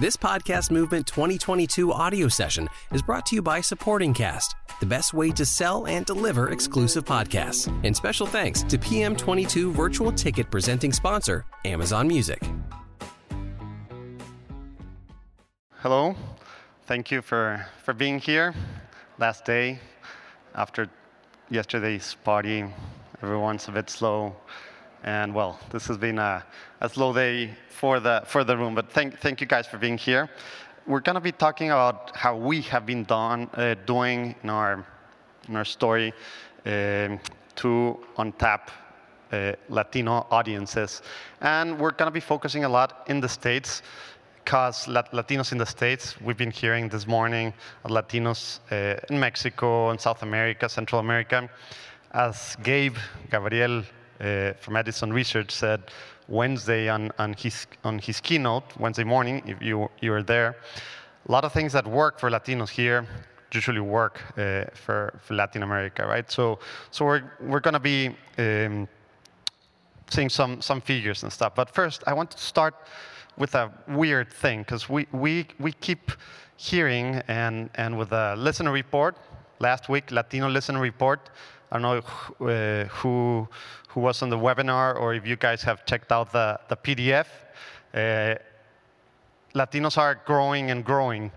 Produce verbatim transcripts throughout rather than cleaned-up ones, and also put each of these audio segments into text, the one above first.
This Podcast Movement twenty twenty-two audio session is brought to you by Supporting Cast, the best way to sell and deliver exclusive podcasts. And special thanks to P M twenty-two virtual ticket presenting sponsor, Amazon Music. Hello. Thank you for, for being here. Last day, after yesterday's party, everyone's a bit slow. And well, this has been a, a slow day for the for the room, but thank thank you guys for being here. We're going to be talking about how we have been done, uh, doing in our in our story um, to untap uh, Latino audiences, and we're going to be focusing a lot in the States, because Lat- Latinos in the States, we've been hearing this morning, Latinos uh, in Mexico, in South America, Central America, as Gabe Gabriel. Uh, from Edison Research said Wednesday on, on his on his keynote, Wednesday morning, if you you were there, a lot of things that work for Latinos here usually work uh, for, for Latin America, right? So so we're we're gonna be um, seeing some some figures and stuff. But first, I want to start with a weird thing, because we we we keep hearing and and with a listener report last week, Latino Listener Report. I don't know uh, who who was on the webinar or if you guys have checked out the, the P D F. Uh, Latinos are growing and growing.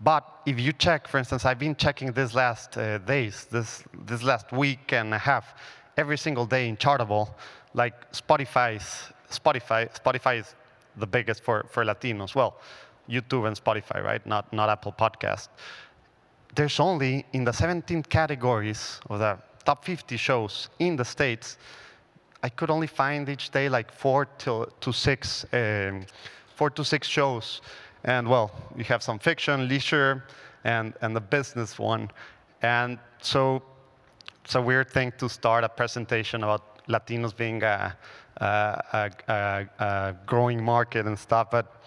But if you check, for instance, I've been checking this last uh, days, this this last week and a half, every single day in Chartable, like Spotify's, Spotify Spotify is the biggest for, for Latinos. Well, YouTube and Spotify, right? Not not Apple Podcast. There's only in the seventeen categories of the top fifty shows in the States, I could only find each day like four to, to six, um, four to six shows, and well, you have some fiction, leisure, and and the business one, and so it's a weird thing to start a presentation about Latinos being a, a, a, a, a growing market and stuff, but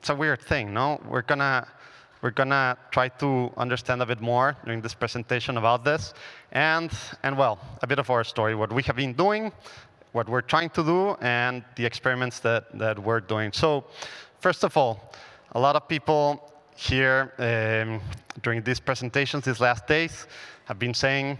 it's a weird thing, no? We're gonna. We're gonna try to understand a bit more during this presentation about this, and and well, a bit of our story, what we have been doing, what we're trying to do, and the experiments that that we're doing. So, first of all, a lot of people here um, during these presentations, these last days, have been saying,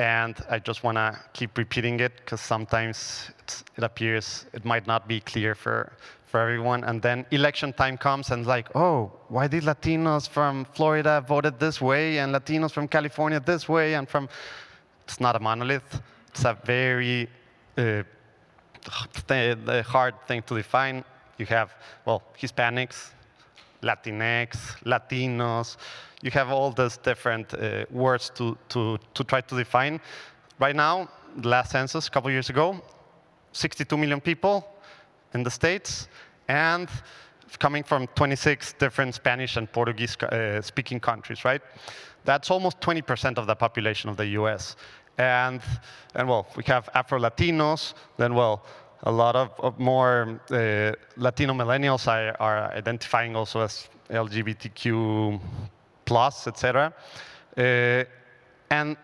and I just wanna keep repeating it because sometimes it's, it appears it might not be clear for. for everyone, and then election time comes and like, oh, why did Latinos from Florida voted this way and Latinos from California this way and from... It's not a monolith. It's a very uh, th- hard thing to define. You have, well, Hispanics, Latinx, Latinos. You have all those different uh, words to, to, to try to define. Right now, the last census, a couple years ago, sixty-two million people in the States, and coming from twenty-six different Spanish and Portuguese-speaking uh, countries, right? That's almost twenty percent of the population of the U S. And, and well, we have Afro-Latinos, then, well, a lot of, of more uh, Latino millennials are, are identifying also as L G B T Q plus, et cetera. Uh, and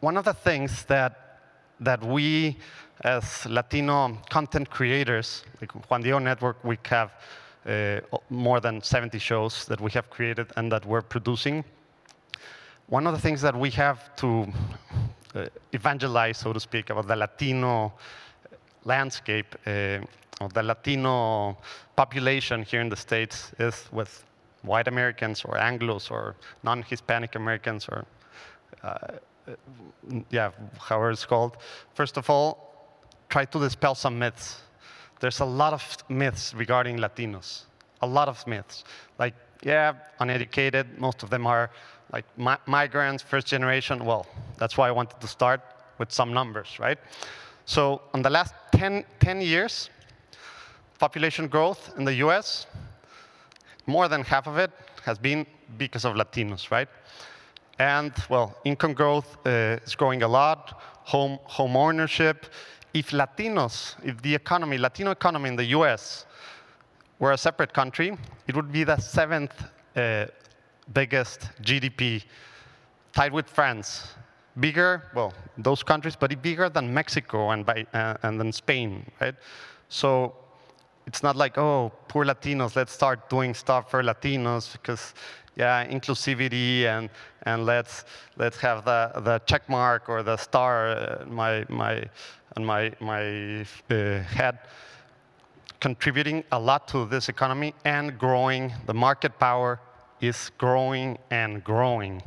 one of the things that that we, as Latino content creators, like Juan Diego Network, we have uh, more than seventy shows that we have created and that we're producing. One of the things that we have to uh, evangelize, so to speak, about the Latino landscape, uh, of the Latino population here in the States is with white Americans or Anglos or non-Hispanic Americans or uh, yeah, however it's called. First of all, try to dispel some myths. There's a lot of myths regarding Latinos. A lot of myths. Like, yeah, uneducated. Most of them are like mi- migrants, first generation. Well, that's why I wanted to start with some numbers, right? So in the last ten, ten years, population growth in the U S, more than half of it has been because of Latinos, right? And, well, income growth uh, is growing a lot, home home ownership. If Latinos, if the economy, Latino economy in the U S were a separate country, it would be the seventh uh, biggest G D P, tied with France. Bigger, well, those countries, but bigger than Mexico and, by, uh, and then Spain, right? So It's not like, oh, poor Latinos, let's start doing stuff for Latinos because, yeah, inclusivity and and let's let's have the the check mark or the star on my my on my my uh, head, contributing a lot to this economy and growing. The market power is growing and growing.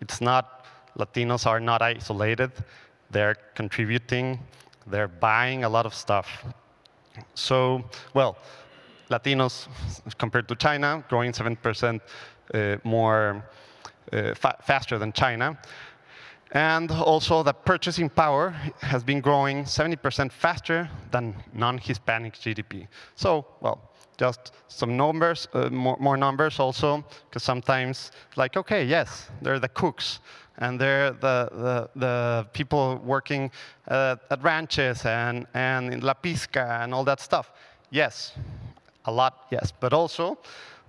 It's not, Latinos are not isolated. They're contributing. They're buying a lot of stuff. So, well, Latinos, compared to China, growing seven percent uh, more uh, fa- faster than China. And also the purchasing power has been growing seventy percent faster than non-Hispanic G D P. So, well, just some numbers, uh, more, more numbers also, because sometimes, like, okay, yes, they're the cooks, and they're the the, the people working uh, at ranches and, and in La Pizca and all that stuff. Yes, a lot, yes. But also,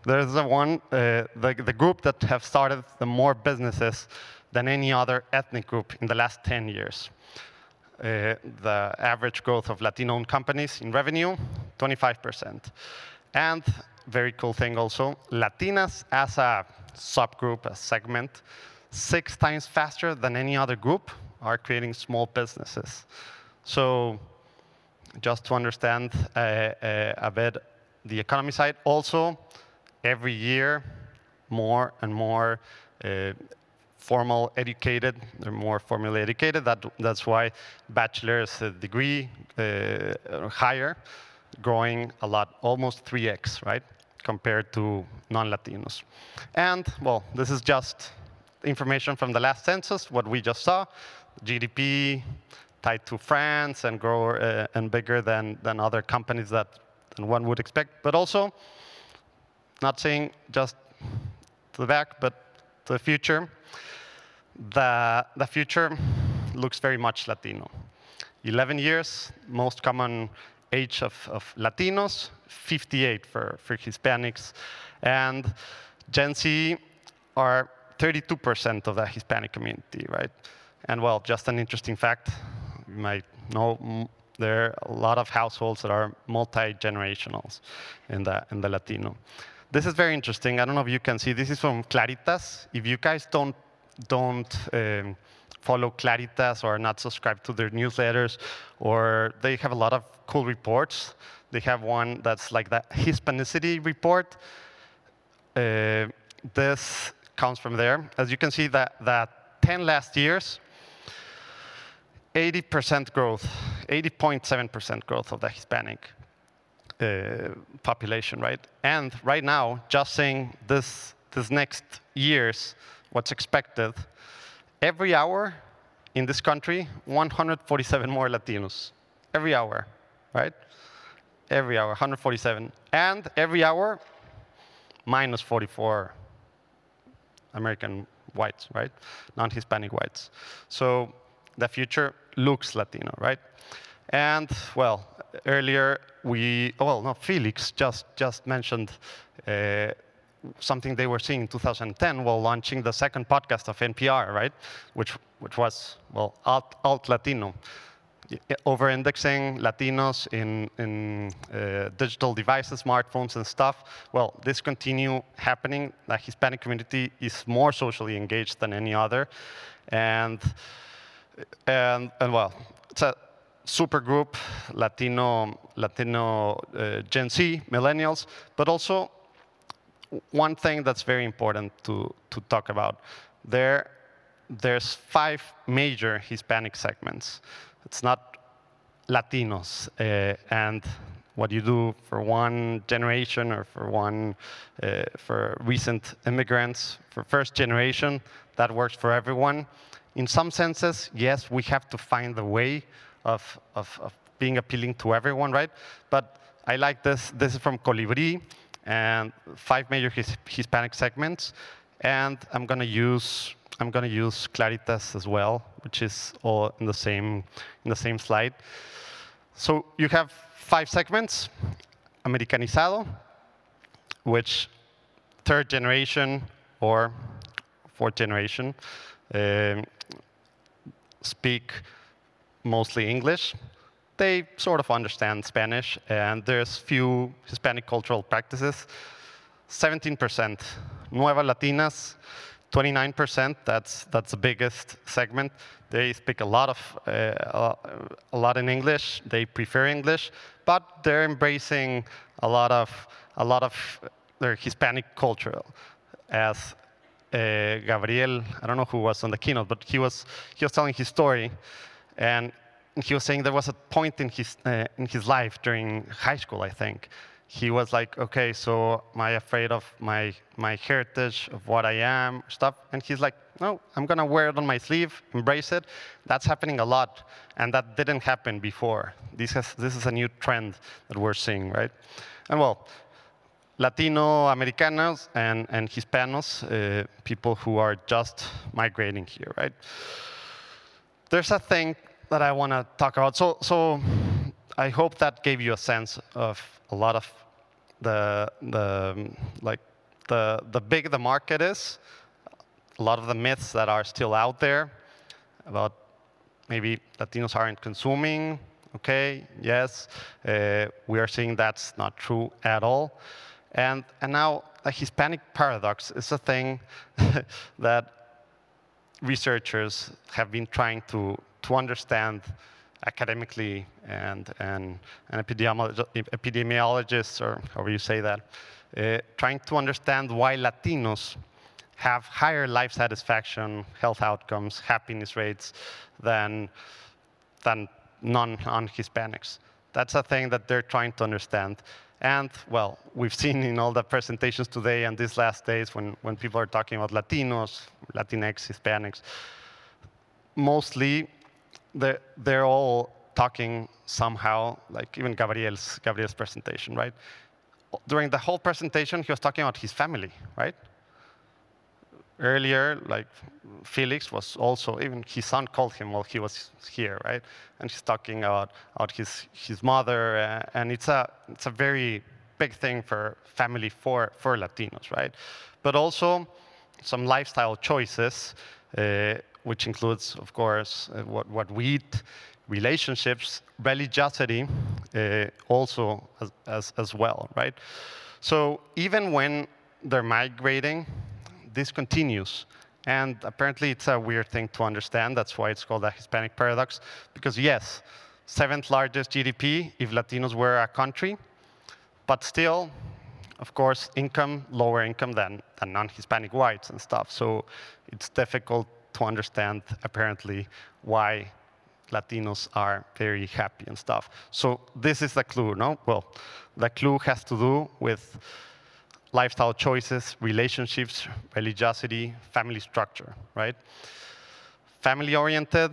there's the one, uh, the, the group that have started the more businesses than any other ethnic group in the last ten years. Uh, the average growth of Latino-owned companies in revenue, twenty-five percent. And very cool thing also, Latinas as a subgroup, a segment, six times faster than any other group are creating small businesses. So just to understand uh, uh, a bit the economy side, also every year more and more uh, formal educated, they're more formally educated. That, that's why bachelor's degree uh, higher, growing a lot, almost three x, right, compared to non-Latinos. And, well, this is just information from the last census, what we just saw, G D P tied to France and grow uh, and bigger than, than other companies that than one would expect. But also, not saying just to the back, but to the future. The, the future looks very much Latino. eleven years, most common age of, of Latinos, fifty-eight for, for Hispanics. And Gen Z are thirty-two percent of the Hispanic community, right? And, well, just an interesting fact, you might know, there are a lot of households that are multi-generationals in the, in the Latino. This is very interesting. I don't know if you can see. This is from Claritas. If you guys don't don't um, follow Claritas or not subscribe to their newsletters, or they have a lot of cool reports. They have one that's like the Hispanicity report. Uh, this comes from there. As you can see, that, that ten last years, eighty percent growth, eighty point seven percent growth of the Hispanic uh, population, right? And right now, just saying this, this next year's what's expected, every hour in this country, one hundred forty-seven more Latinos. Every hour, right? Every hour, one hundred forty-seven. And every hour, minus forty-four American whites, right? Non-Hispanic whites. So the future looks Latino, right? And, well, earlier we, well, no, Felix just, just mentioned uh, something they were seeing in two thousand ten while launching the second podcast of N P R, right? Which which was, well, Alt, Alt Latino. Over-indexing Latinos in, in uh, digital devices, smartphones, and stuff. Well, this continue happening. The Hispanic community is more socially engaged than any other. And, and, and well, it's a super group, Latino, Latino uh, Gen Z, millennials, but also one thing that's very important to, to talk about, there, there's five major Hispanic segments. It's not Latinos. Uh, and what you do for one generation or for one, uh, for recent immigrants, for first generation, that works for everyone. In some senses, yes, we have to find the way of, of, of being appealing to everyone, right? But I like this. This is from Colibri, and five major his, Hispanic segments, and I'm gonna use I'm gonna use Claritas as well, which is all in the same in the same slide. So you have five segments: Americanizado, which third generation or fourth generation um, speak mostly English. they sort of understand Spanish, and there's few Hispanic cultural practices. seventeen percent Nueva Latinas, twenty-nine percent. That's that's the biggest segment. They speak a lot of uh, a lot in English. They prefer English, but they're embracing a lot of a lot of their Hispanic culture. As uh, Gabriel, I don't know who was on the keynote, but he was he was telling his story, and he was saying there was a point in his uh, in his life during high school, I think. He was like, okay, so am I afraid of my my heritage, of what I am, stuff? And he's like, no, I'm gonna wear it on my sleeve, embrace it. That's happening a lot, and that didn't happen before. This has this is a new trend that we're seeing, right? And well, Latino Americanos and and Hispanos, uh, people who are just migrating here, right? There's a thing that I want to talk about. So so, I hope that gave you a sense of a lot of the the like the the big the market is, a lot of the myths that are still out there about maybe Latinos aren't consuming. Okay, yes, uh, we are seeing that's not true at all, and and now a Hispanic paradox is a thing that researchers have been trying to to understand academically, and and, and epidemiolo- epidemiologists, or however you say that, uh, trying to understand why Latinos have higher life satisfaction, health outcomes, happiness rates than than non non-Hispanics. That's a thing that they're trying to understand. And well, we've seen in all the presentations today and these last days when, when people are talking about Latinos, Latinx, Hispanics, mostly They're, they're all talking somehow, like even Gabriel's, Gabriel's presentation, right? During the whole presentation, he was talking about his family, right? Earlier, like Felix was also, even his son called him while he was here, right? And he's talking about, about his, his mother, uh, and it's a, it's a very big thing for family for, for Latinos, right? But also some lifestyle choices, uh, which includes, of course, uh, what, what we eat, relationships, religiosity, uh, also as, as, as well, right? So even when they're migrating, this continues. And apparently it's a weird thing to understand. That's why it's called the Hispanic paradox. Because yes, seventh largest G D P if Latinos were a country, but still, of course, income, lower income than, than non-Hispanic whites and stuff. So it's difficult to understand, apparently, why Latinos are very happy and stuff. So this is the clue, no? Well, the clue has to do with lifestyle choices, relationships, religiosity, family structure, right? Family-oriented,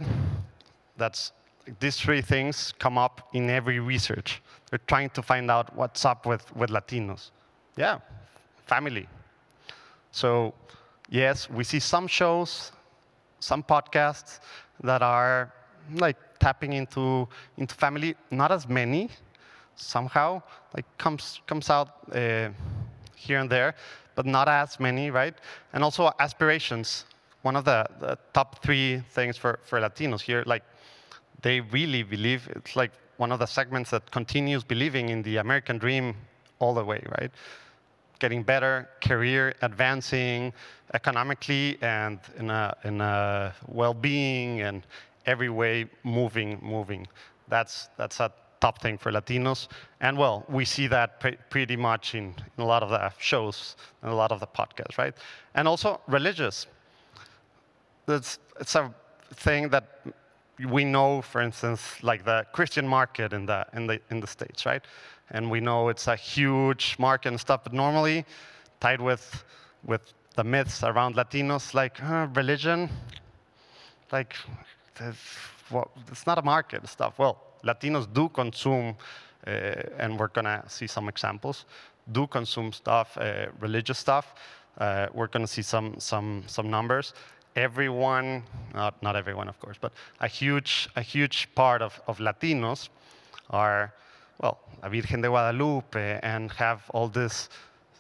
that's these three things come up in every research. They're trying to find out what's up with, with Latinos. Yeah, family. So yes, we see some shows, some podcasts that are like tapping into into family, not as many somehow, like comes comes out uh, here and there, but not as many, right? And also aspirations, one of the, the top three things for, for Latinos here, like they really believe, it's like one of the segments that continues believing in the American dream all the way, right? Getting better, career advancing, economically and in a, in a well-being and every way moving, moving. That's that's a top thing for Latinos. And well, we see that pre- pretty much in, in a lot of the shows and a lot of the podcasts, right? And also religious. That's it's a thing that we know, for instance, like the Christian market in the in the in the States, right? And we know it's a huge market and stuff, but normally tied with with the myths around Latinos, like uh, religion, like well, it's not a market and stuff. Well, Latinos do consume, uh, and we're gonna see some examples, do consume stuff, uh, religious stuff. Uh, we're gonna see some some some numbers. Everyone, not, not everyone, of course, but a huge a huge part of, of Latinos are, well, La Virgen de Guadalupe, and have all these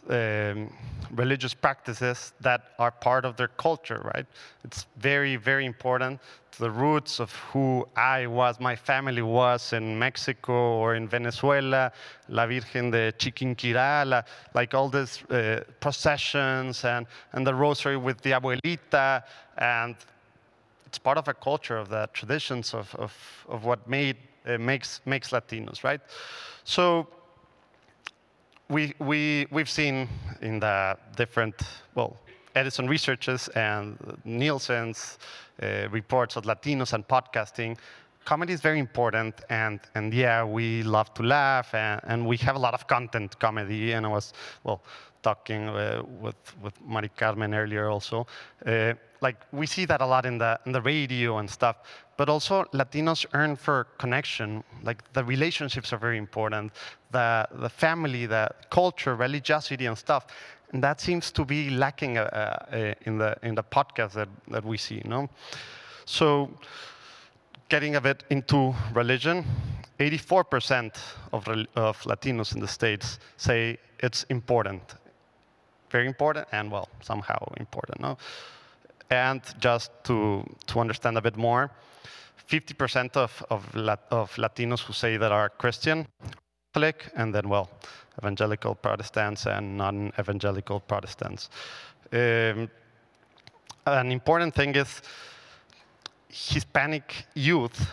um, religious practices that are part of their culture, right? It's very, very important to the roots of who I was, my family was in Mexico or in Venezuela, La Virgen de Chiquinquirala, like all these uh, processions and, and the rosary with the abuelita, and it's part of a culture of the traditions of, of, of what made uh, makes makes Latinos, right? So We, we, we've seen in the different, well, Edison Researches and Nielsen's uh, reports of Latinos and podcasting, comedy is very important, and, and yeah, we love to laugh, and, and we have a lot of content comedy, and I was, well, talking uh, with, with Mari Carmen earlier also. Uh, like, we see that a lot in the, in the radio and stuff, but also Latinos yearn for connection. Like, the relationships are very important. The, the family, the culture, religiosity, and stuff, and that seems to be lacking uh, uh, in the in the podcast that, that we see. You know, so getting a bit into religion, eighty-four percent of of Latinos in the States say it's important, very important, and well, somehow important. No, and just to to understand a bit more, fifty percent of of, of Latinos who say that are Christian. And then, well, evangelical Protestants and non-evangelical Protestants. Um, an important thing is Hispanic youth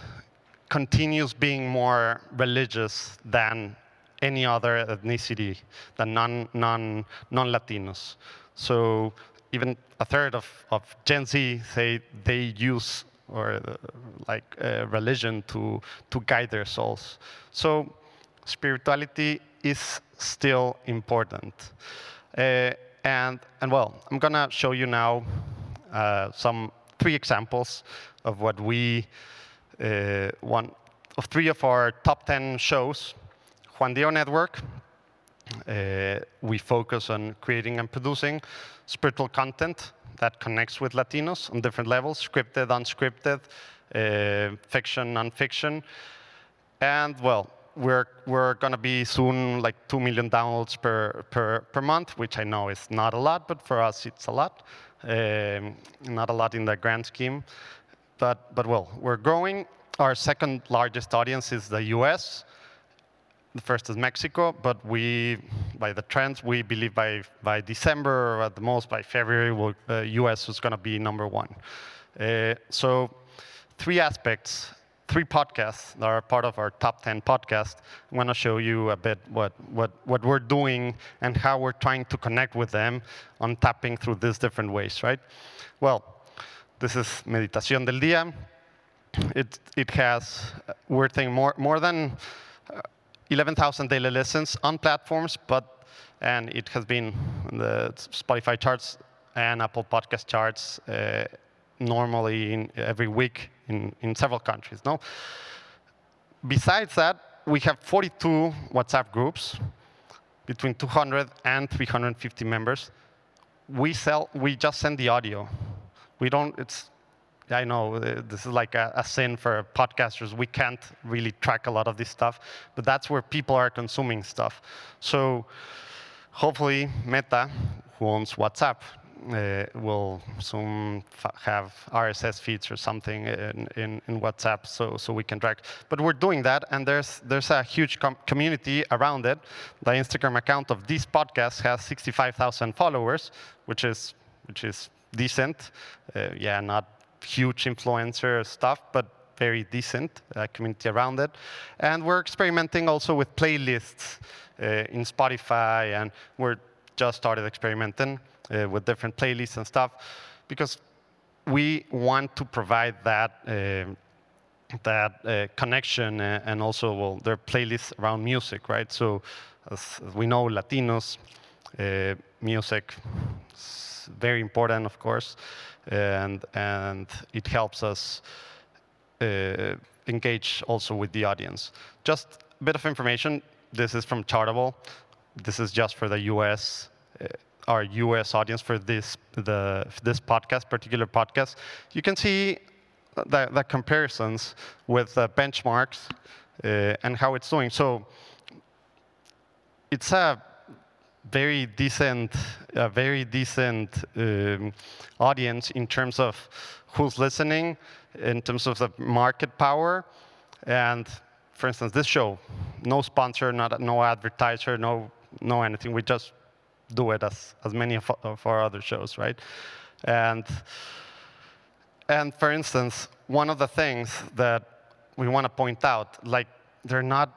continues being more religious than any other ethnicity, than non, non, non-Latinos. So even a third of, of Gen Z say they use or uh, like uh, religion to to guide their souls. So spirituality is still important, uh, and and well, I'm gonna show you now uh, some three examples of what we uh, one of three of our top ten shows. Juan Diego Network. Uh, we focus on creating and producing spiritual content that connects with Latinos on different levels: scripted, unscripted, uh, fiction, non-fiction, and well. We're we're gonna be soon like two million downloads per per per month, which I know is not a lot, but for us it's a lot. Um, not a lot in the grand scheme, but but well, we're growing. Our second largest audience is the U S. The first is Mexico, but we, by the trends, we believe by by December or at the most by February, we'll, uh, U S is gonna be number one. Uh, so, three aspects. Three podcasts that are part of our top ten podcast. I'm going to show you a bit what, what, what we're doing and how we're trying to connect with them on tapping through these different ways, right? Well, this is Meditación del Día. It, it has, we're thinking more, more than eleven thousand daily listens on platforms, but, and it has been in the Spotify charts and Apple Podcast charts uh, normally in every week. In, in several countries. No. Besides that, we have forty-two WhatsApp groups, between two hundred and three hundred fifty members. We sell. We just send the audio. We don't. It's. I know this is like a, a sin for podcasters. We can't really track a lot of this stuff, but that's where people are consuming stuff. So, hopefully, Meta, who owns WhatsApp. Uh, we'll soon f- have R S S feeds or something in, in, in WhatsApp, so so we can track. But we're doing that, and there's there's a huge com- community around it. The Instagram account of this podcast has sixty-five thousand followers, which is which is decent. Uh, yeah, not huge influencer stuff, but very decent uh, community around it. And we're experimenting also with playlists uh, in Spotify, and we're just started experimenting. Uh, with different playlists and stuff, because we want to provide that uh, that uh, connection uh, and also, well, there are playlists around music, right? So as we know, Latinos, uh, music is very important, of course, and and it helps us uh, engage also with the audience. Just a bit of information. This is from Chartable. This is just for the U S. Uh, our U S audience for this the this podcast, particular podcast. You can see the, the comparisons with the benchmarks uh, and how it's doing. So it's a very decent, a very decent um, audience in terms of who's listening, in terms of the market power. And for instance, this show, no sponsor, not no advertiser, no no anything. We just do it as as many of, of our other shows, right? And and for instance, one of the things that we want to point out, like they're not.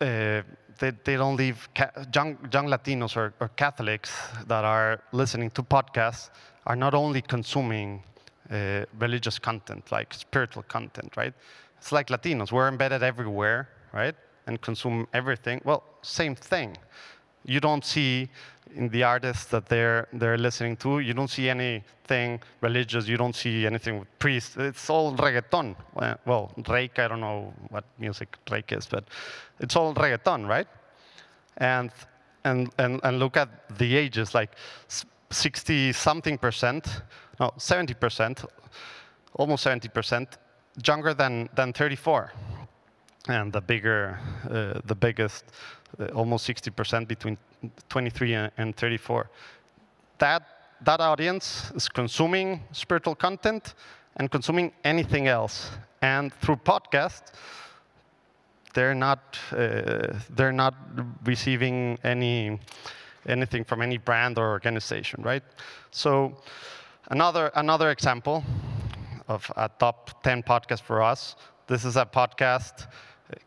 Uh, They, they don't leave ca- young, young Latinos or, or Catholics that are listening to podcasts are not only consuming uh, religious content, like spiritual content, right? It's like Latinos. We're embedded everywhere, right? And consume everything. Well, same thing. You don't see in the artists that they're they're listening to, you don't see anything religious. You don't see anything with priests. It's all reggaeton. Well, reik, I don't know what music reik is, but it's all reggaeton, right? And and and, and look at the ages, like sixty something percent, no, seventy percent, almost seventy percent younger than than thirty-four, and the bigger, uh, the biggest. Uh, almost sixty percent between twenty-three and, and thirty-four. That that audience is consuming spiritual content and consuming anything else. And through podcasts, they're not uh, they're not receiving any anything from any brand or organization, right? So another another example of a top ten podcast for us. This is a podcast.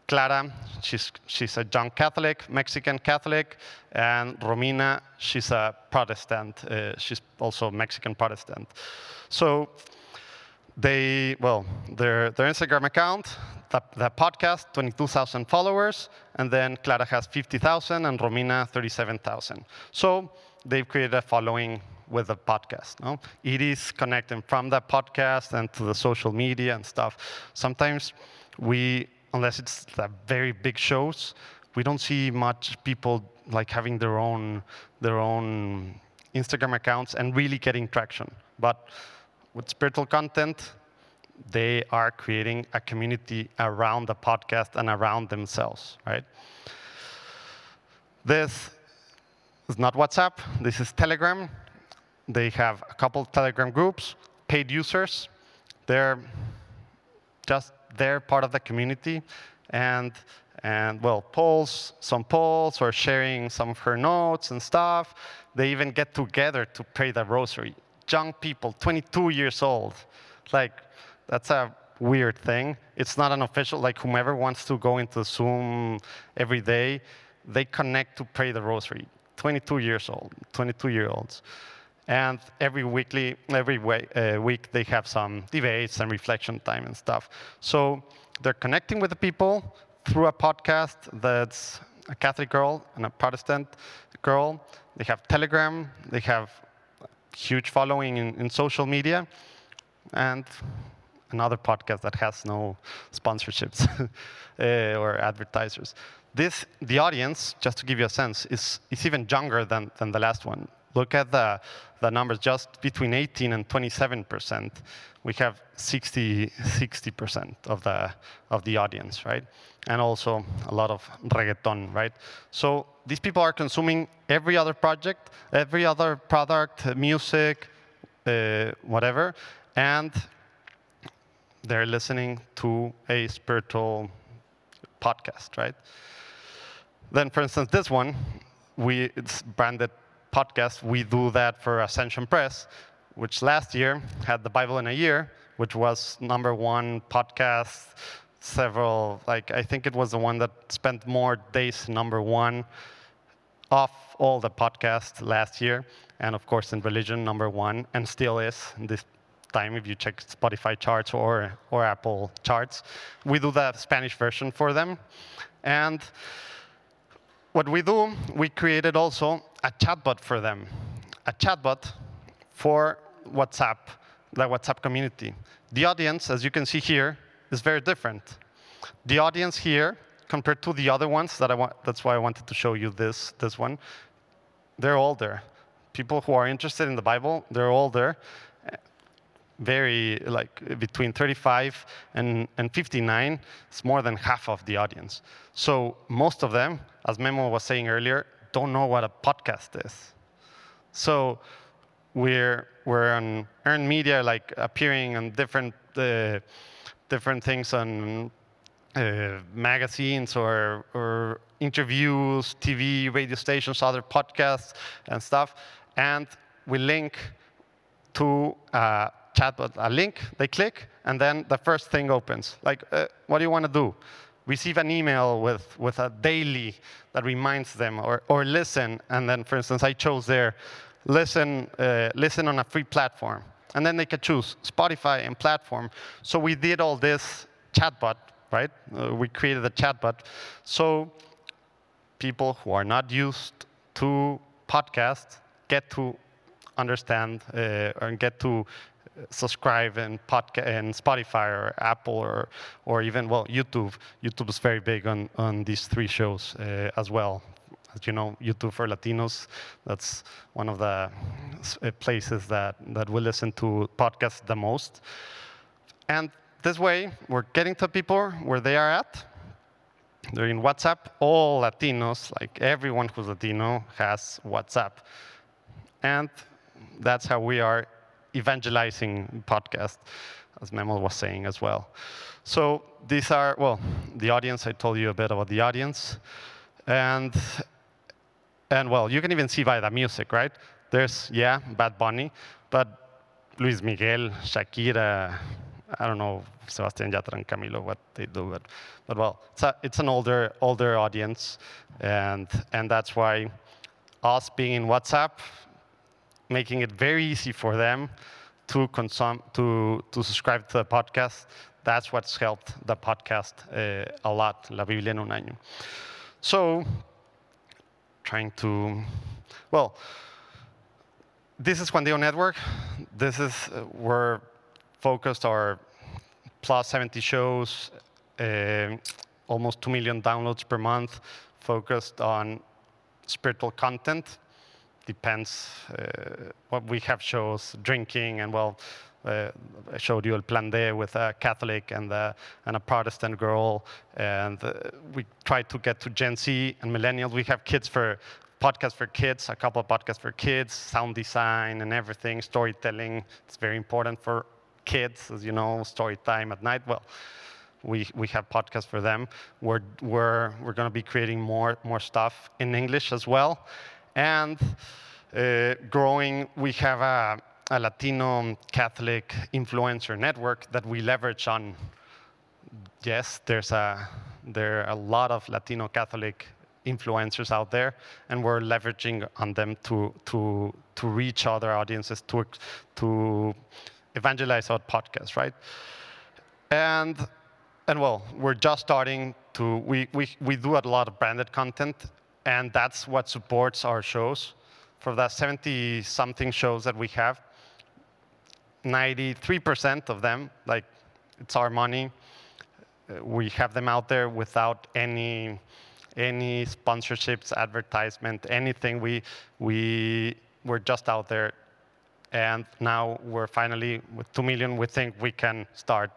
Clara, she's she's a young Catholic, Mexican Catholic, and Romina, she's a Protestant. Uh, she's also Mexican Protestant. So they, well, their their Instagram account, that that podcast, twenty-two thousand followers, and then Clara has fifty thousand and Romina thirty-seven thousand. So they've created a following with the podcast. No, it is connecting from that podcast and to the social media and stuff. Sometimes we. Unless it's the very big shows, we don't see much people like having their own their own Instagram accounts and really getting traction. But with spiritual content, they are creating a community around the podcast and around themselves, right? This is not WhatsApp. This is Telegram. They have a couple Telegram groups, paid users. They're just They're part of the community, and and well, polls, some polls, or sharing some of her notes and stuff. They even get together to pray the rosary. Young people, twenty-two years old, like that's a weird thing. It's not an official. Like whomever wants to go into Zoom every day, they connect to pray the rosary. twenty-two years old, twenty-two year olds. And every weekly, every way, uh, week they have some debates and reflection time and stuff. So they're connecting with the people through a podcast that's a Catholic girl and a Protestant girl. They have Telegram. They have a huge following in, in social media, and another podcast that has no sponsorships uh, or advertisers. This, the audience, just to give you a sense, is is even younger than than the last one. Look at the, the numbers, just between eighteen and twenty-seven percent. We have sixty percent of the of the audience, right? And also a lot of reggaeton, right? So these people are consuming every other project, every other product, music, uh, whatever, and they're listening to a spiritual podcast, right? Then, for instance, this one, we it's branded podcast. We do that for Ascension Press, which last year had the Bible in a Year, which was number one podcast, several, like I think it was the one that spent more days number one of all the podcasts last year, and of course in religion number one, and still is this time if you check Spotify charts or, or Apple charts. We do the Spanish version for them. And what we do, we created also a chatbot for them, a chatbot for WhatsApp, the WhatsApp community. The audience, as you can see here, is very different. The audience here, compared to the other ones, that I want, that's why I wanted to show you this, this one, they're older. People who are interested in the Bible, they're older, very, like, between thirty-five and, and fifty-nine, it's more than half of the audience. So most of them, as Memo was saying earlier, don't know what a podcast is. So we're we're on earned media, like appearing on different uh, different things on uh, magazines or or interviews, T V, radio stations, other podcasts and stuff, and we link to a chatbot, a link. They click, and then the first thing opens. Like, uh, what do you want to do? Receive an email with, with a daily that reminds them, or, or listen, and then, for instance, I chose their listen, uh, listen on a free platform. And then they could choose Spotify and platform. So we did all this chatbot, right? Uh, we created a chatbot. So people who are not used to podcasts get to understand uh, and get to subscribe in podcast and Spotify or Apple or or even well YouTube. YouTube is very big on on these three shows uh, as well. As you know, YouTube for Latinos, that's one of the places that that we listen to podcasts the most. And this way, we're getting to people where they are at. They're in WhatsApp. All Latinos, like everyone who's Latino, has WhatsApp, and that's how we are evangelizing podcast, as Memo was saying as well. So these are, well, the audience. I told you a bit about the audience. And, and well, you can even see by the music, right? There's, yeah, Bad Bunny, but Luis Miguel, Shakira, I don't know, Sebastián Yatra and Camilo, what they do, but, but well, it's, a, it's an older older audience, and and that's why us being in WhatsApp, making it very easy for them to consume, to, to subscribe to the podcast. That's what's helped the podcast uh, a lot, La Biblia en un año. So, trying to, well, this is Juan Diego Network. This is, uh, we're focused our plus seventy shows, uh, almost two million downloads per month, focused on spiritual content. Depends uh, what we have shows, drinking, and well, uh, I showed you El Plan D with a Catholic and a, and a Protestant girl, and uh, we try to get to Gen Z and millennials. We have kids for podcasts for kids, a couple of podcasts for kids, sound design and everything, storytelling. It's very important for kids, as you know, story time at night. Well, we we have podcasts for them. We're we're we're going to be creating more more stuff in English as well. And uh, growing, we have a, a Latino Catholic influencer network that we leverage on. Yes, there's a, there are a lot of Latino Catholic influencers out there, and we're leveraging on them to to to reach other audiences, to to evangelize our podcast, right? And and well, we're just starting to we we we do a lot of branded content. And that's what supports our shows. For the seventy-something shows that we have, ninety-three percent of them, like, it's our money. We have them out there without any any sponsorships, advertisement, anything. We we were just out there, and now we're finally with two million. We think we can start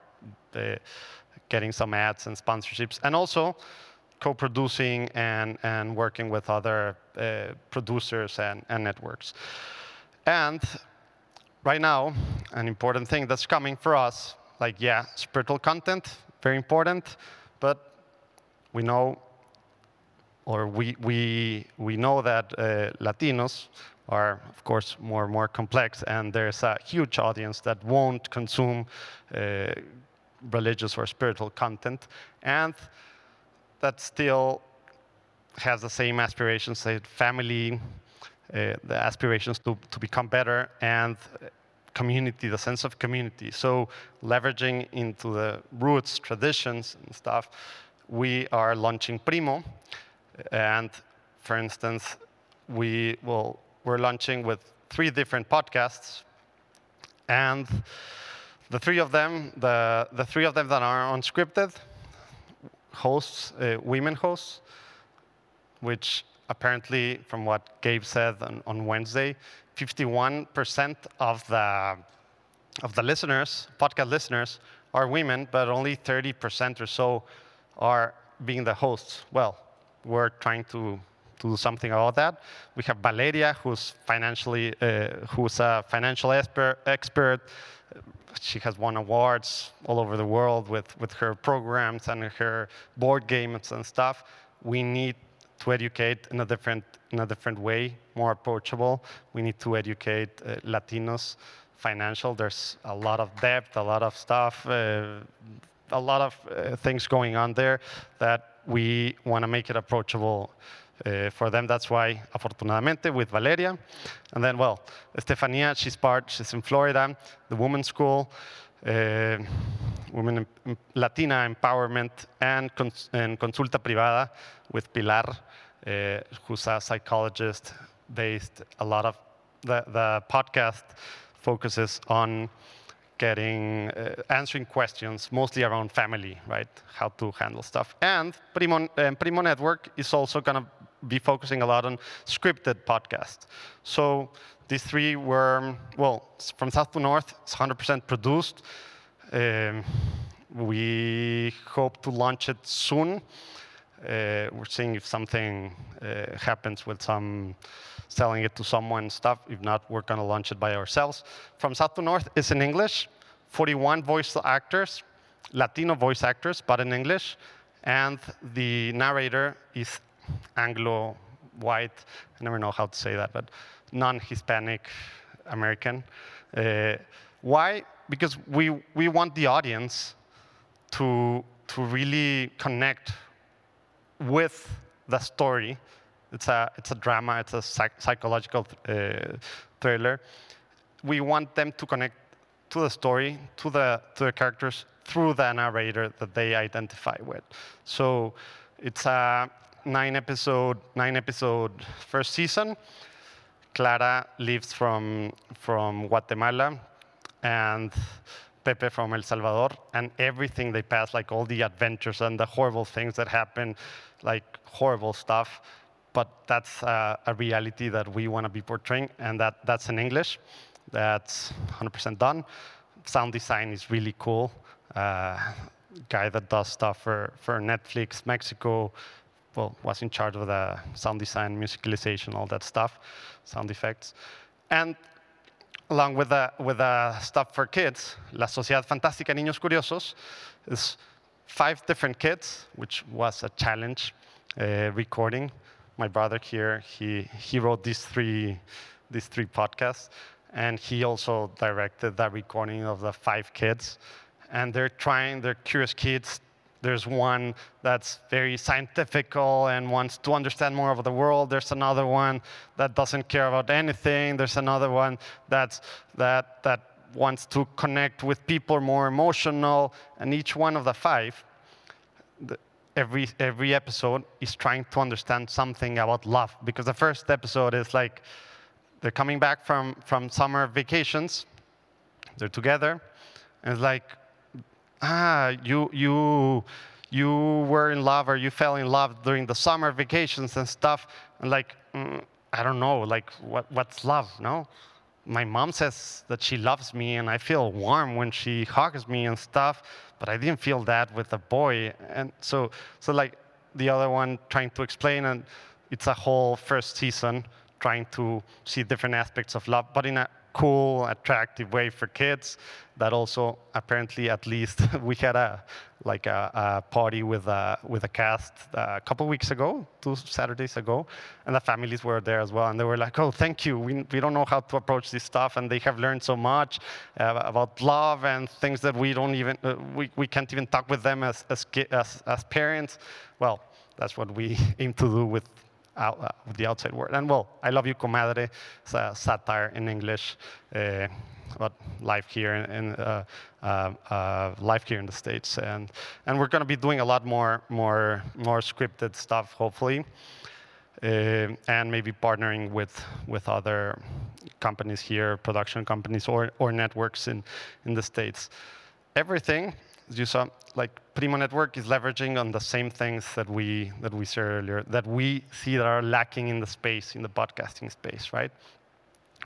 the, getting some ads and sponsorships, and also co-producing and, and working with other uh, producers and, and networks. And right now, an important thing that's coming for us, like, yeah, spiritual content, very important, but we know, or we we we know that uh, Latinos are, of course, more and more complex, and there's a huge audience that won't consume uh, religious or spiritual content, and that still has the same aspirations, say family, uh, the aspirations to, to become better, and community, the sense of community. So leveraging into the roots, traditions, and stuff, we are launching Primo. And for instance, we will, we're launching with three different podcasts. And the three of them, the, the three of them that are unscripted, hosts, uh, women hosts, which apparently, from what Gabe said on, on Wednesday, fifty-one percent of the of the listeners, podcast listeners, are women, but only thirty percent or so are being the hosts. Well, we're trying to to do something about that. We have Valeria, who's financially, uh, who's a financial expert, expert. She has won awards all over the world with, with her programs and her board games and stuff. We need to educate in a different, in a different way, more approachable. We need to educate uh, Latinos financial. There's a lot of debt, a lot of stuff, uh, a lot of uh, things going on there that we want to make it approachable uh, for them. That's why, afortunadamente, with Valeria. And then, well, Estefania, she's part, she's in Florida, the women's school, uh, women in, Latina empowerment, and, cons- and consulta privada with Pilar, uh, who's a psychologist based. A lot of the, the podcast focuses on getting, uh, answering questions mostly around family, right? How to handle stuff. And Primo, um, Primo Network is also going to be focusing a lot on scripted podcasts. So these three were, well, From South to North, it's one hundred percent produced. Um, we hope to launch it soon. Uh, we're seeing if something uh, happens with some selling it to someone and stuff. If not, we're going to launch it by ourselves. From South to North is in English, forty-one voice actors, Latino voice actors, but in English. And the narrator is Anglo-white. I never know how to say that, but non-Hispanic American. Uh, why? Because we we want the audience to to really connect with the story. It's a it's a drama. It's a psych- psychological uh, thriller. We want them to connect to the story, to the to the characters through the narrator that they identify with. So it's a nine episode nine episode first season. Clara lives from from Guatemala, and Pepe from El Salvador, and everything they pass, like all the adventures and the horrible things that happen, like horrible stuff. But that's uh, a reality that we want to be portraying, and that, that's in English. That's one hundred percent done. Sound design is really cool. Uh, guy that does stuff for, for Netflix Mexico, well, was in charge of the sound design, musicalization, all that stuff, sound effects. And along with the, with the stuff for kids, La Sociedad Fantástica Niños Curiosos is five different kids, which was a challenge uh, recording. My brother here, he he wrote these three these three podcasts, and he also directed that recording of the five kids. And they're trying, they're curious kids. There's one that's very scientific and wants to understand more of the world. There's another one that doesn't care about anything. There's another one that's that that wants to connect with people, more emotional. And each one of the five, the, every every episode is trying to understand something about love. Because the first episode is like they're coming back from, from summer vacations. They're together, and it's like, ah, you you you were in love or you fell in love during the summer vacations and stuff. And like, mm, I don't know, like what what's love, no? My mom says that she loves me and I feel warm when she hugs me and stuff, but I didn't feel that with a boy. And so, so like the other one trying to explain, and it's a whole first season trying to see different aspects of love, but in a cool, attractive way for kids. That also, apparently, at least we had a like a, a party with a with a cast a couple weeks ago, two Saturdays ago, and the families were there as well, and they were like, "Oh, thank you. We we don't know how to approach this stuff, and they have learned so much uh, about love and things that we don't even uh, we we can't even talk with them as as as, as parents." Well, that's what we aim to do with. Out, uh, with the outside world. And well, I Love You Comadre, it's a satire in English uh, about life here in uh, uh, uh, life here in the States, and and we're going to be doing a lot more more more scripted stuff, hopefully, uh, and maybe partnering with with other companies here, production companies or or networks in in the States. Everything. As you saw, like Primo Network is leveraging on the same things that we that we said earlier, that we see that are lacking in the space, in the podcasting space, right?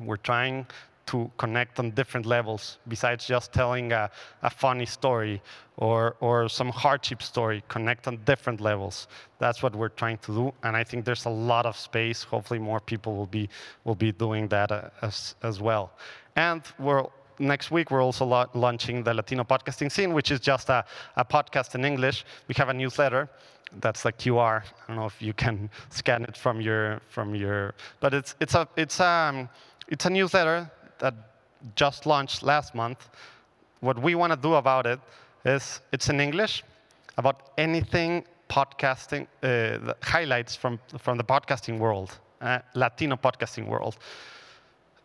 We're trying to connect on different levels besides just telling a, a funny story or, or some hardship story, connect on different levels. That's what we're trying to do. And I think there's a lot of space. Hopefully more people will be, will be doing that uh, as, as well. And we're Next week, we're also la- launching the Latino Podcasting Scene, which is just a, a podcast in English. We have a newsletter. That's the Q R. I don't know if you can scan it from your from your. But it's it's a it's um it's a newsletter that just launched last month. What we want to do about it is it's in English about anything podcasting uh, highlights from from the podcasting world, uh, Latino podcasting world.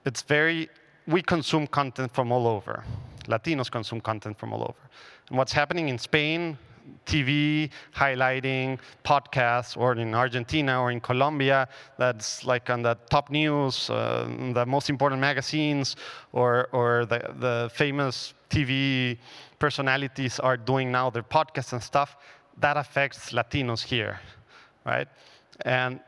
It's very. We consume content from all over. Latinos consume content from all over. And what's happening in Spain, T V, highlighting, podcasts, or in Argentina or in Colombia, that's like on the top news, uh, the most important magazines, or, or the, the famous T V personalities are doing now their podcasts and stuff. That affects Latinos here, right? And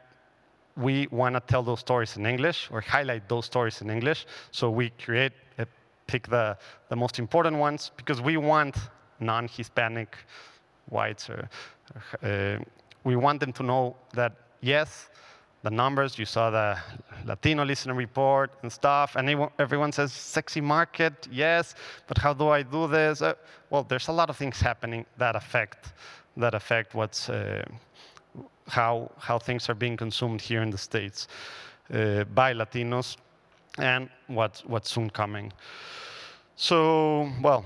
we want to tell those stories in English or highlight those stories in English. So we create, uh, pick the, the most important ones because we want non-Hispanic whites. Or, uh, we want them to know that, yes, the numbers, you saw the Latino Listener Report and stuff, and everyone says, sexy market, yes, but how do I do this? Uh, well, there's a lot of things happening that affect, that affect what's... Uh, How, how things are being consumed here in the States uh, by Latinos and what, what's soon coming. So, well,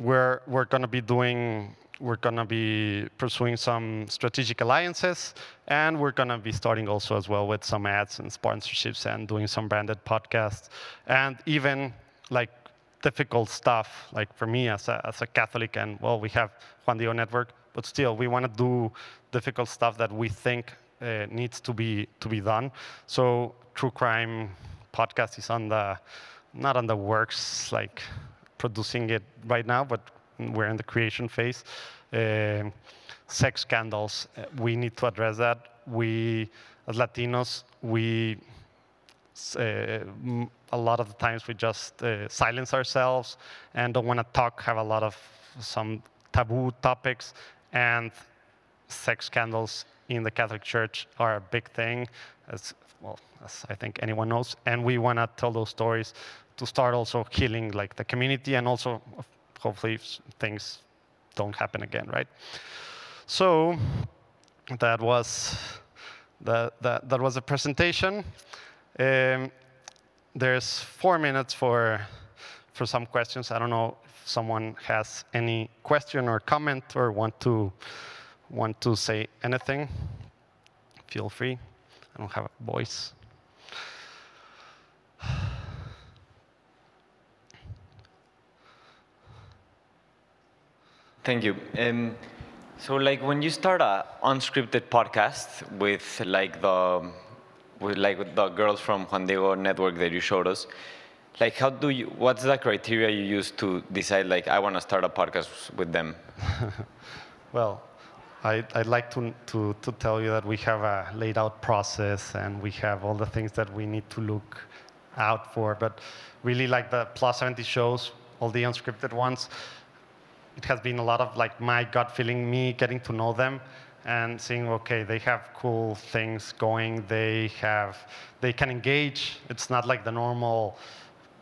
we're we're going to be doing, we're going to be pursuing some strategic alliances, and we're going to be starting also as well with some ads and sponsorships and doing some branded podcasts and even like difficult stuff, like for me as a, as a Catholic, and well, we have Juan Diego Network, but still, we want to do difficult stuff that we think uh, needs to be to be done. So, True Crime podcast is on the not on the works, like producing it right now, but we're in the creation phase. Uh, sex scandals, we need to address that. We, as Latinos, we uh, a lot of the times we just uh, silence ourselves and don't want to talk. Have a lot of some taboo topics, and sex scandals in the Catholic Church are a big thing, as well as I think anyone knows. And we want to tell those stories to start also healing like the community, and also hopefully things don't happen again, right? So that was the, the that was the presentation. Um, there's four minutes for for some questions. I don't know. Someone has any question or comment or want to want to say anything, feel free. I don't have a voice. Thank you. Um, so, like, when you start a unscripted podcast with like the with like with the girls from Juan Diego Network that you showed us. Like, how do you? What's the criteria you use to decide? Like, I want to start a podcast with them. Well, I, I'd like to, to to tell you that we have a laid out process and we have all the things that we need to look out for. But really, like the Plus seventy shows, all the unscripted ones, it has been a lot of like my gut feeling, me getting to know them, and seeing, okay, they have cool things going. They have, they can engage. It's not like the normal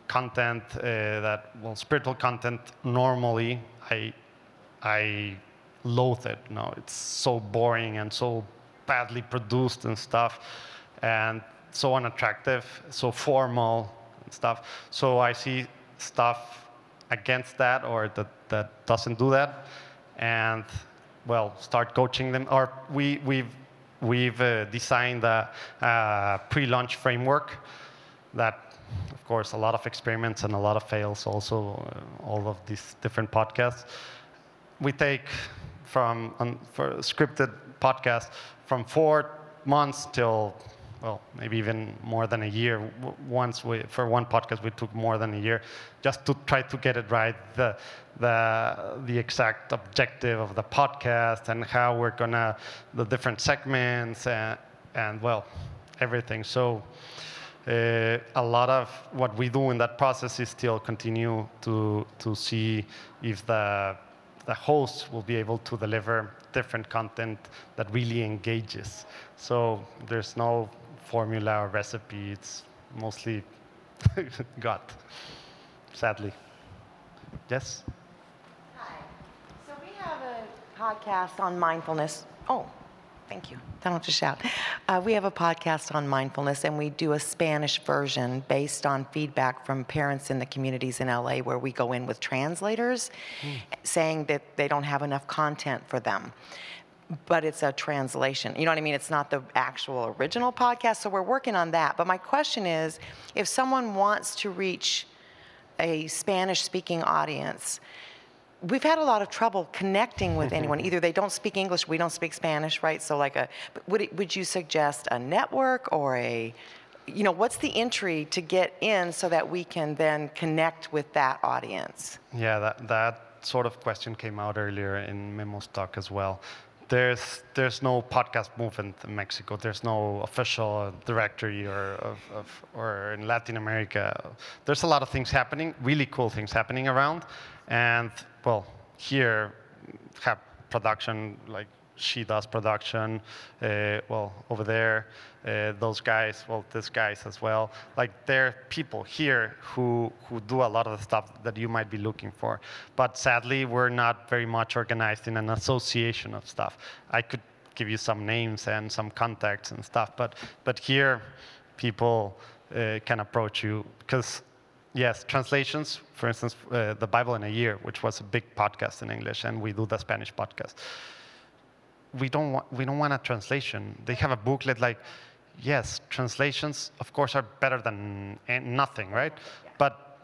content uh, that, well, spiritual content, normally I I loathe it. No, it's so boring and so badly produced and stuff, and so unattractive, so formal and stuff. So I see stuff against that or that, that doesn't do that, and, well, start coaching them. Or we, we've, we've uh, designed a, a pre-launch framework that, of course, a lot of experiments and a lot of fails also, uh, all of these different podcasts. We take from um, for scripted podcasts from four months till, well, maybe even more than a year. Once we, for one podcast, we took more than a year just to try to get it right, the the the exact objective of the podcast and how we're gonna, the different segments and, and well, everything. So Uh, a lot of what we do in that process is still continue to to see if the the host will be able to deliver different content that really engages. So there's no formula or recipe. It's mostly gut, sadly. Yes? Hi. So we have a podcast on mindfulness. Oh. Thank you. Don't have to shout. Uh, we have a podcast on mindfulness, and we do a Spanish version based on feedback from parents in the communities in L A where we go in with translators mm. saying that they don't have enough content for them. But it's a translation. You know what I mean? It's not the actual original podcast, so we're working on that. But my question is, if someone wants to reach a Spanish-speaking audience, we've had a lot of trouble connecting with anyone. Either they don't speak English, we don't speak Spanish, right? So like a, would it, would you suggest a network or a, you know, what's the entry to get in so that we can then connect with that audience? Yeah, that, that sort of question came out earlier in Memo's talk as well. There's there's no podcast movement in Mexico. There's no official directory or of, of, or in Latin America. There's a lot of things happening, really cool things happening around. And well, here have production, like she does production. Uh, well, over there, uh, those guys, well, this guys as well. Like there are people here who who do a lot of the stuff that you might be looking for. But sadly, we're not very much organized in an association of stuff. I could give you some names and some contacts and stuff, but but here, people uh, can approach you because. Yes, translations, for instance, uh, the Bible in a Year, which was a big podcast in English, and we do the Spanish podcast. We don't want, we don't want a translation. They have a booklet like, yes, translations, of course, are better than nothing, right? Yeah. But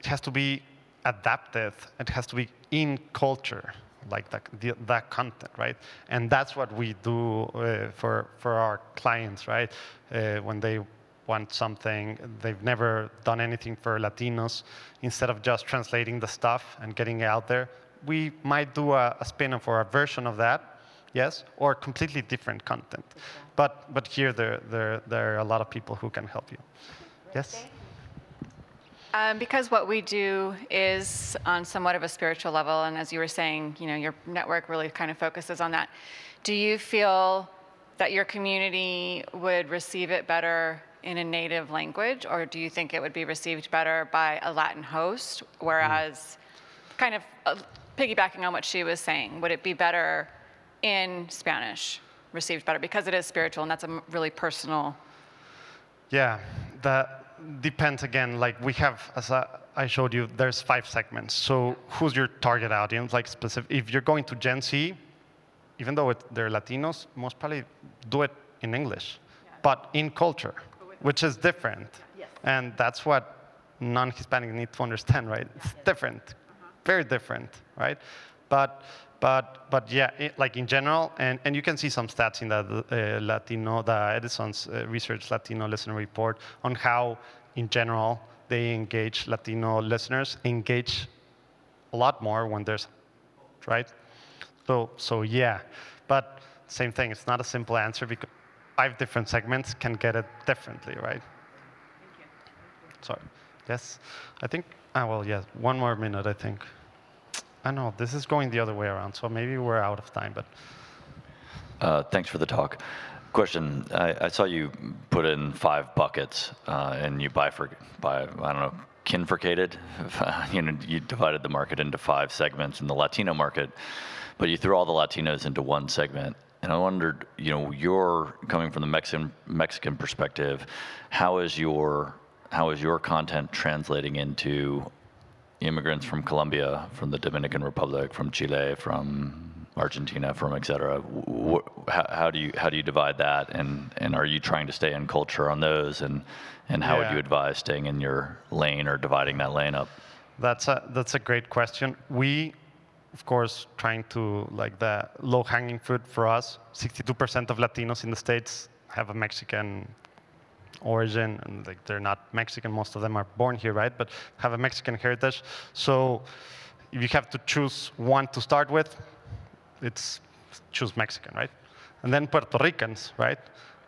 it has to be adapted. It has to be in culture, like that, the, that content, right? And that's what we do uh, for, for our clients, right? Uh, when they want something, they've never done anything for Latinos, instead of just translating the stuff and getting it out there, we might do a, a spin-off or a version of that, yes, or completely different content. Okay. But but here there, there, there are a lot of people who can help you. Yes? Um, because what we do is on somewhat of a spiritual level, and as you were saying, you know, your network really kind of focuses on that. Do you feel that your community would receive it better in a native language, or do you think it would be received better by a Latin host? Whereas, mm. kind of uh, piggybacking on what she was saying, would it be better in Spanish, received better, because it is spiritual and that's a really personal? Yeah, that depends again. Like we have, as a, I showed you, there's five segments. So who's your target audience? Like specific, if you're going to Gen Z, even though it, they're Latinos, most probably do it in English, yeah. but in culture. Which is different, yes. And that's what non-Hispanic need to understand, right? It's different, uh-huh. very different, right? But, but, but yeah, it, like in general, and, and you can see some stats in the uh, Latino, the Edison's uh, Research Latino Listener Report on how, in general, they engage Latino listeners, engage a lot more when there's, right? So, so yeah, but same thing. It's not a simple answer because. Five different segments can get it differently, right? Thank you. Thank you. Sorry. Yes. I think, ah, well, yes. One more minute, I think. I know, this is going the other way around, so maybe we're out of time, but. Uh, thanks for the talk. Question, I, I saw you put in five buckets, uh, and you bifurc, by, I don't know, kinfurcated? you know, you divided the market into five segments in the Latino market, but you threw all the Latinos into one segment. And I wondered, you know, you're coming from the Mexican Mexican perspective, how is your how is your content translating into immigrants from Colombia, from the Dominican Republic, from Chile, from Argentina, from et cetera? What, how, how do you how do you divide that, and, and are you trying to stay in culture on those, and and how yeah. would you advise staying in your lane or dividing that lane up? That's a that's a great question. We. Of course, trying to, like the low-hanging fruit for us, sixty-two percent of Latinos in the States have a Mexican origin, and like they're not Mexican, most of them are born here, right? But have a Mexican heritage. So if you have to choose one to start with, it's choose Mexican, right? And then Puerto Ricans, right?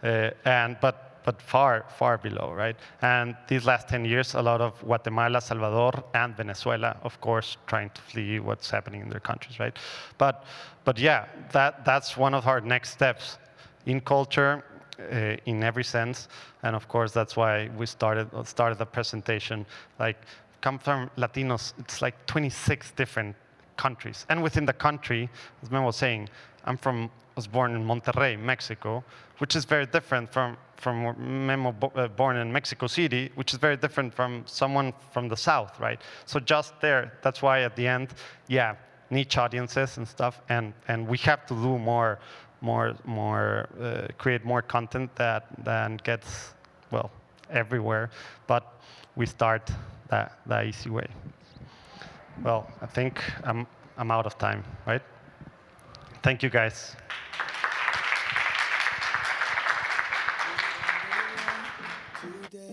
Uh, and but but far, far below, right? And these last ten years, a lot of Guatemala, Salvador, and Venezuela, of course, trying to flee what's happening in their countries, right? But, but yeah, that, that's one of our next steps in culture, uh, in every sense. And of course, that's why we started, started the presentation, like, come from Latinos, it's like twenty-six different countries. And within the country, as Memo was saying, I'm from, I was born in Monterrey, Mexico, which is very different from, from Memo bo- uh, born in Mexico City, which is very different from someone from the South, right? So just there, that's why at the end, yeah, niche audiences and stuff, and, and we have to do more, more, more, uh, create more content that, that gets, well, everywhere, but we start that, that easy way. Well, I think I'm, I'm out of time, right? Thank you, guys. Today.